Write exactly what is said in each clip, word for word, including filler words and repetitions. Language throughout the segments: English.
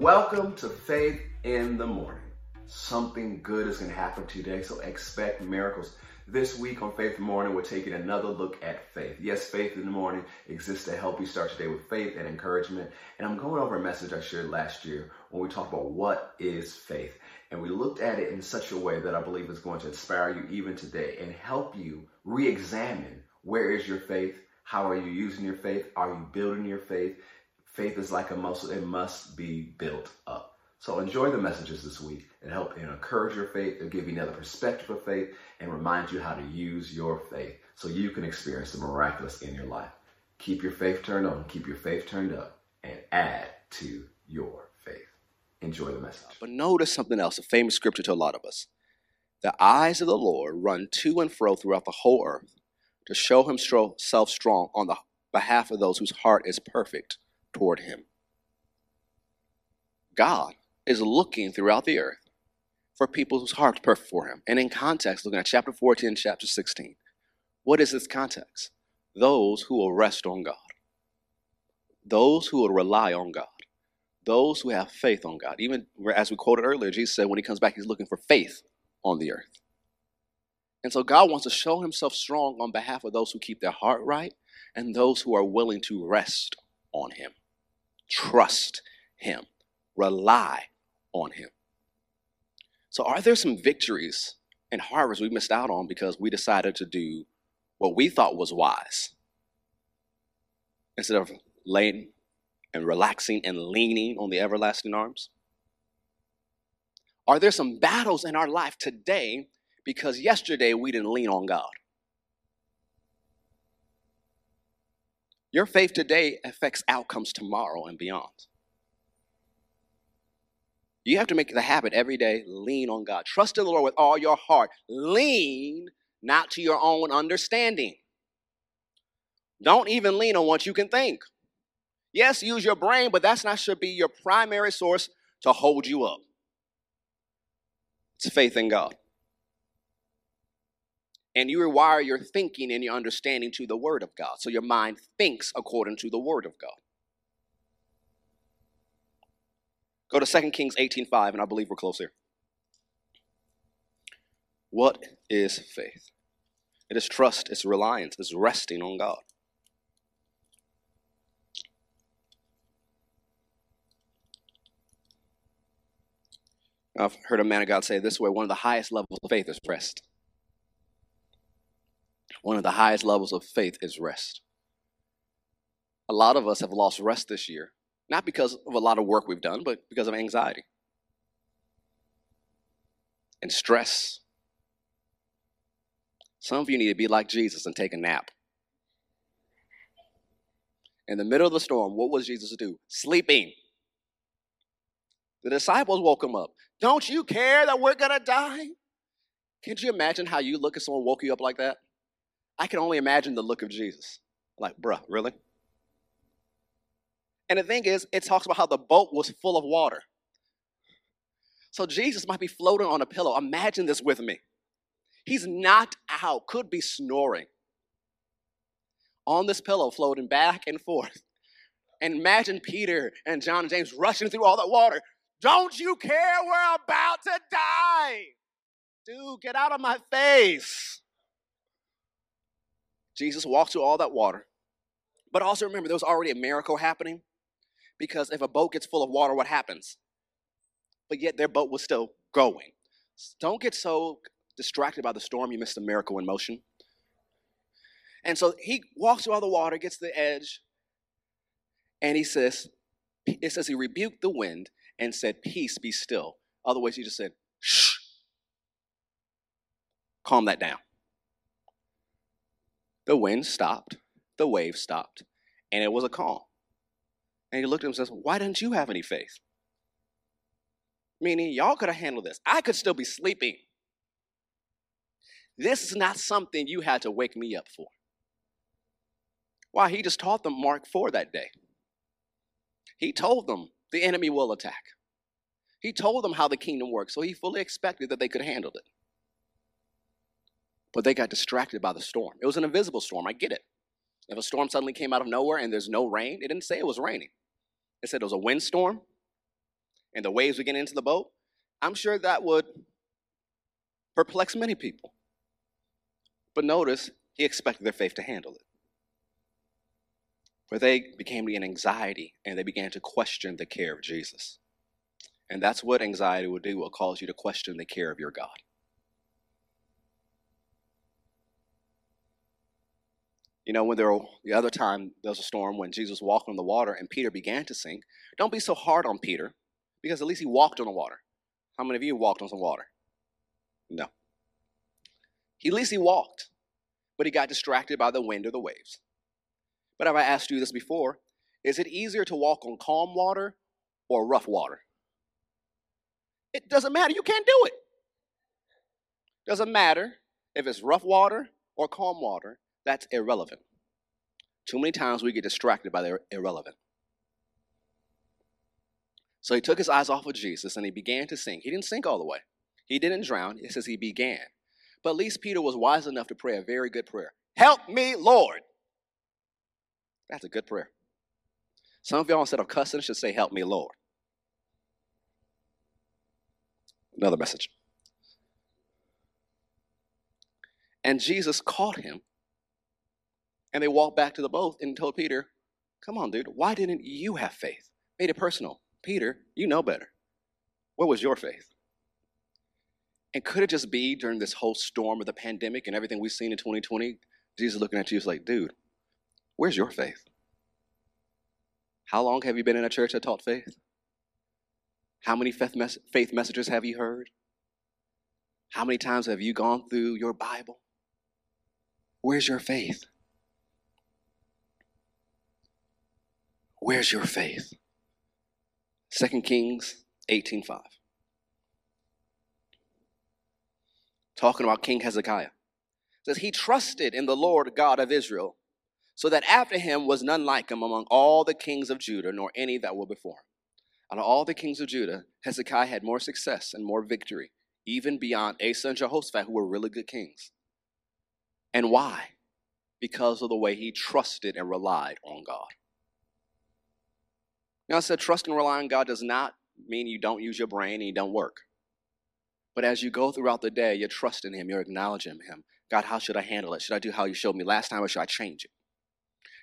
Welcome to Faith in the Morning. Something good is going to happen today, so expect miracles. This week on Faith in the Morning, we're taking another look at faith. Yes, Faith in the Morning exists to help you start your day with faith and encouragement. And I'm going over a message I shared last year when we talked about what is faith. And we looked at it in such a way that I believe is going to inspire you even today and help you re-examine where is your faith, how are you using your faith, are you building your faith. Faith is like a muscle, it must be built up. So enjoy the messages this week and help and encourage your faith and give you another perspective of faith and remind you how to use your faith so you can experience the miraculous in your life. Keep your faith turned on, keep your faith turned up, and add to your faith. Enjoy the message. But notice something else, a famous scripture to a lot of us. The eyes of the Lord run to and fro throughout the whole earth to show himself strong on the behalf of those whose heart is perfect toward him. God is looking throughout the earth for people whose heart's perfect for him. And in context, looking at chapter fourteen, chapter sixteen, what is this context? Those who will rest on God. Those who will rely on God. Those who have faith on God. Even as we quoted earlier, Jesus said when he comes back, he's looking for faith on the earth. And so God wants to show himself strong on behalf of those who keep their heart right and those who are willing to rest on him, trust him, rely on him. So are there some victories and harvests we missed out on because we decided to do what we thought was wise instead of laying and relaxing and leaning on the everlasting arms? Are there some battles in our life today because yesterday we didn't lean on God? Your faith today affects outcomes tomorrow and beyond. You have to make the habit every day, lean on God. Trust in the Lord with all your heart. Lean not to your own understanding. Don't even lean on what you can think. Yes, use your brain, but that's not should be your primary source to hold you up. It's faith in God. And you rewire your thinking and your understanding to the Word of God. So your mind thinks according to the Word of God. Go to Second Kings eighteen five, and I believe we're close here. What is faith? It is trust, it's reliance, it's resting on God. I've heard a man of God say it this way, one of the highest levels of faith is rest. One of the highest levels of faith is rest. A lot of us have lost rest this year, not because of a lot of work we've done, but because of anxiety and stress. Some of you need to be like Jesus and take a nap. In the middle of the storm, what was Jesus to do? Sleeping. The disciples woke him up. Don't you care that we're going to die? Can't you imagine how you look at someone woke you up like that? I can only imagine the look of Jesus. Like, bruh, really? And the thing is, it talks about how the boat was full of water. So Jesus might be floating on a pillow. Imagine this with me. He's knocked out, could be snoring. On this pillow, floating back and forth. And imagine Peter and John and James rushing through all that water. Don't you care? We're about to die. Dude, get out of my face. Jesus walked through all that water. But also remember, there was already a miracle happening because if a boat gets full of water, what happens? But yet their boat was still going. Don't get so distracted by the storm, you miss the miracle in motion. And so he walks through all the water, gets to the edge, and he says, it says he rebuked the wind and said, peace, be still. Otherwise, he just said, shh, calm that down. The wind stopped, the waves stopped, and it was a calm. And he looked at him and says, why didn't you have any faith? Meaning, y'all could have handled this. I could still be sleeping. This is not something you had to wake me up for. Why? He just taught them Mark four that day. He told them the enemy will attack. He told them how the kingdom works, so he fully expected that they could handle it. But they got distracted by the storm. It was an invisible storm. I get it. If a storm suddenly came out of nowhere and there's no rain, it didn't say it was raining. It said it was a windstorm, and the waves were getting into the boat, I'm sure that would perplex many people. But notice, he expected their faith to handle it. For they became in anxiety, and they began to question the care of Jesus. And that's what anxiety will do. It will cause you to question the care of your God. You know, when there were, the other time there was a storm when Jesus walked on the water and Peter began to sink. Don't be so hard on Peter, because at least he walked on the water. How many of you walked on some water? No. He, at least he walked, but he got distracted by the wind or the waves. But have I asked you this before? Is it easier to walk on calm water or rough water? It doesn't matter. You can't do it. Doesn't matter if it's rough water or calm water. That's irrelevant. Too many times we get distracted by the irrelevant. So he took his eyes off of Jesus and he began to sink. He didn't sink all the way. He didn't drown. It says he began. But at least Peter was wise enough to pray a very good prayer. Help me, Lord. That's a good prayer. Some of y'all, instead of cussing, should say, help me, Lord. Another message. And Jesus caught him. And they walked back to the boat and told Peter, come on, dude, why didn't you have faith? Made it personal. Peter, you know better. Where was your faith? And could it just be during this whole storm of the pandemic and everything we've seen in twenty twenty, Jesus looking at you is like, dude, where's your faith? How long have you been in a church that taught faith? How many faith, mes- faith messages have you heard? How many times have you gone through your Bible? Where's your faith? Where's your faith? Second Kings eighteen five. Talking about King Hezekiah. It says, he trusted in the Lord God of Israel, so that after him was none like him among all the kings of Judah, nor any that were before him. Out of all the kings of Judah, Hezekiah had more success and more victory, even beyond Asa and Jehoshaphat, who were really good kings. And why? Because of the way he trusted and relied on God. Now, I said trust and rely on God does not mean you don't use your brain and you don't work. But as you go throughout the day, you're trusting him. You're acknowledging him. God, how should I handle it? Should I do how you showed me last time, or should I change it?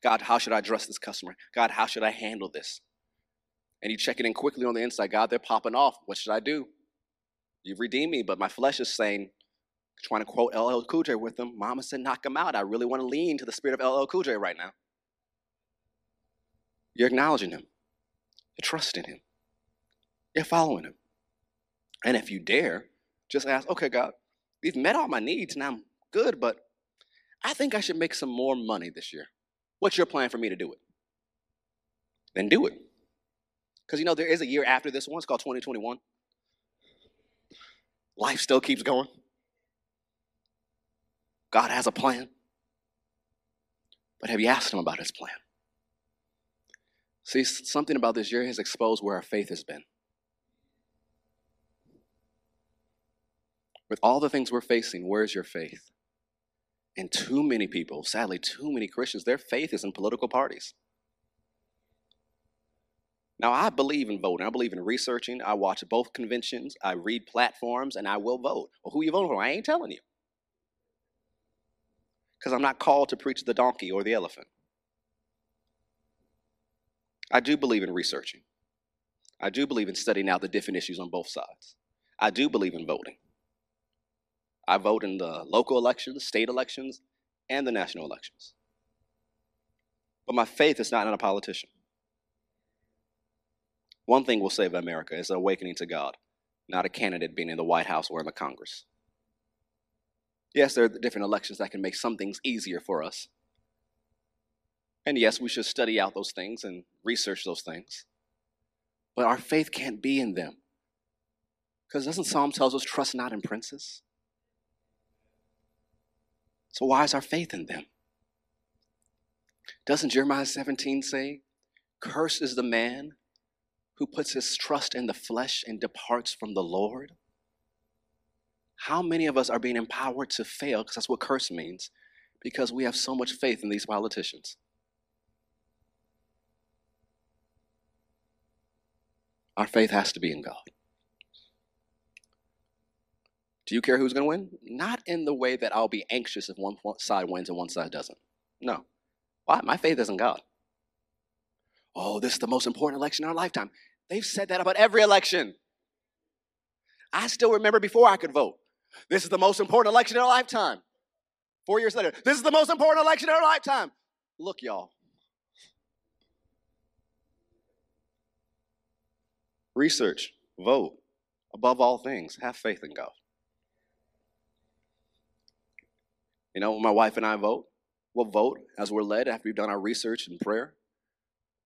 God, how should I address this customer? God, how should I handle this? And you check it in quickly on the inside. God, they're popping off. What should I do? You've redeemed me, but my flesh is saying, trying to quote L L Cool J with them, Mama said, knock him out. I really want to lean to the spirit of L L Cool J right now. You're acknowledging him. You're trusting him. You're following him. And if you dare, just ask, okay, God, you've met all my needs and I'm good, but I think I should make some more money this year. What's your plan for me to do it? Then do it. Because, you know, there is a year after this one. It's called twenty twenty-one. Life still keeps going. God has a plan. But have you asked him about his plan? See, something about this year has exposed where our faith has been. With all the things we're facing, where's your faith? And too many people, sadly, too many Christians, their faith is in political parties. Now, I believe in voting. I believe in researching. I watch both conventions. I read platforms, and I will vote. Well, who you voting for? I ain't telling you. Because I'm not called to preach the donkey or the elephant. I do believe in researching. I do believe in studying out the different issues on both sides. I do believe in voting. I vote in the local elections, state elections, and the national elections. But my faith is not in a politician. One thing will save America is an awakening to God, not a candidate being in the White House or in the Congress. Yes, there are different elections that can make some things easier for us. And yes, we should study out those things and research those things. But our faith can't be in them. Because doesn't Psalm tell us, trust not in princes? So why is our faith in them? Doesn't Jeremiah seventeen say, cursed is the man who puts his trust in the flesh and departs from the Lord? How many of us are being empowered to fail, because that's what curse means, because we have so much faith in these politicians? Our faith has to be in God. Do you care who's going to win? Not in the way that I'll be anxious if one side wins and one side doesn't. No. Why? My faith is in God. Oh, this is the most important election in our lifetime. They've said that about every election. I still remember before I could vote. This is the most important election in our lifetime. Four years later, this is the most important election in our lifetime. Look, y'all. Research, vote. Above all things, have faith in God. You know, when my wife and I vote, we'll vote as we're led after we've done our research and prayer.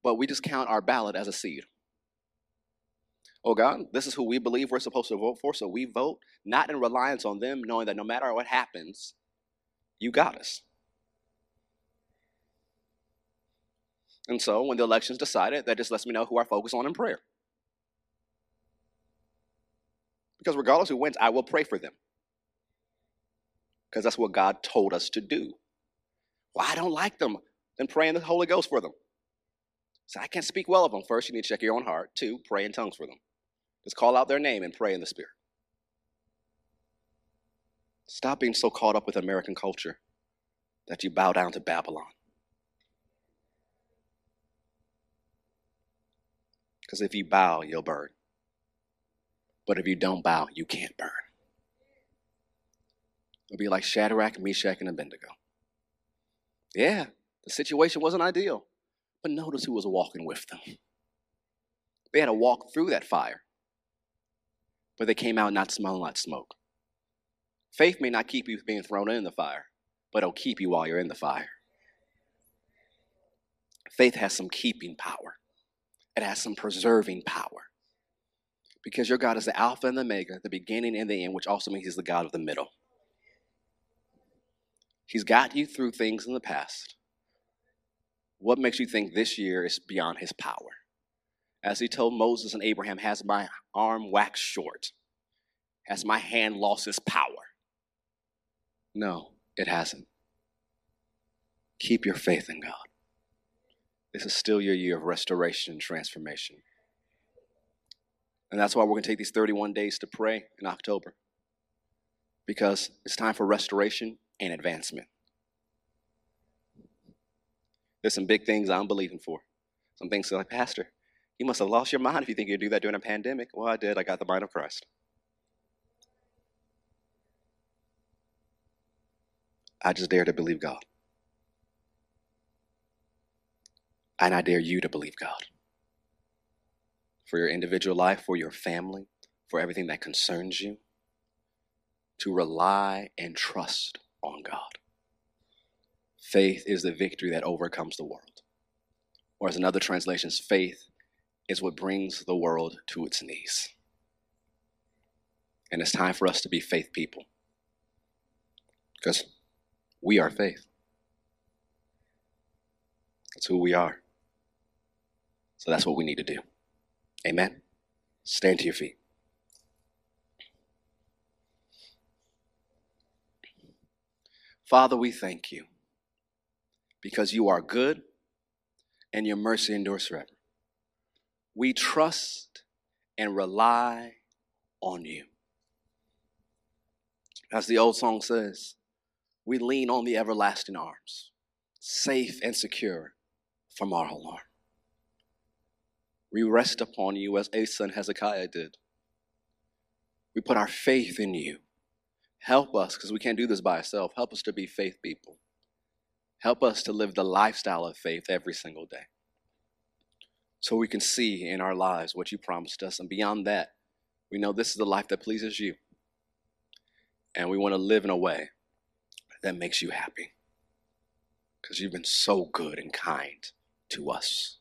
But we just count our ballot as a seed. Oh God, this is who we believe we're supposed to vote for, so we vote not in reliance on them, knowing that no matter what happens, you got us. And so when the election's decided, that just lets me know who I focus on in prayer. Because regardless who wins, I will pray for them. Because that's what God told us to do. Well, I don't like them. Then pray in the Holy Ghost for them. So I can't speak well of them. First, you need to check your own heart. Two, pray in tongues for them. Just call out their name and pray in the Spirit. Stop being so caught up with American culture that you bow down to Babylon. Because if you bow, you'll burn. But if you don't bow, you can't burn. It'll be like Shadrach, Meshach, and Abednego. Yeah, the situation wasn't ideal. But notice who was walking with them. They had to walk through that fire. But they came out not smelling like smoke. Faith may not keep you from being thrown in the fire, but it'll keep you while you're in the fire. Faith has some keeping power. It has some preserving power. Because your God is the Alpha and the Omega, the beginning and the end, which also means he's the God of the middle. He's got you through things in the past. What makes you think this year is beyond his power? As he told Moses and Abraham, has my arm waxed short? Has my hand lost its power? No, it hasn't. Keep your faith in God. This is still your year of restoration and transformation. And that's why we're going to take these thirty-one days to pray in October. Because it's time for restoration and advancement. There's some big things I'm believing for. Some things like, Pastor, you must have lost your mind if you think you'd do that during a pandemic. Well, I did. I got the mind of Christ. I just dare to believe God. And I dare you to believe God. For your individual life, for your family, for everything that concerns you, to rely and trust on God. Faith is the victory that overcomes the world. Or as another translation, faith is what brings the world to its knees. And it's time for us to be faith people. Because we are faith. That's who we are. So that's what we need to do. Amen. Stand to your feet. Father, we thank you because you are good and your mercy endures forever. We trust and rely on you. As the old song says, we lean on the everlasting arms, safe and secure from our alarm. We rest upon you as Asa and Hezekiah did. We put our faith in you. Help us, because we can't do this by ourselves. Help us to be faith people. Help us to live the lifestyle of faith every single day. So we can see in our lives what you promised us. And beyond that, we know this is the life that pleases you. And we want to live in a way that makes you happy. Because you've been so good and kind to us.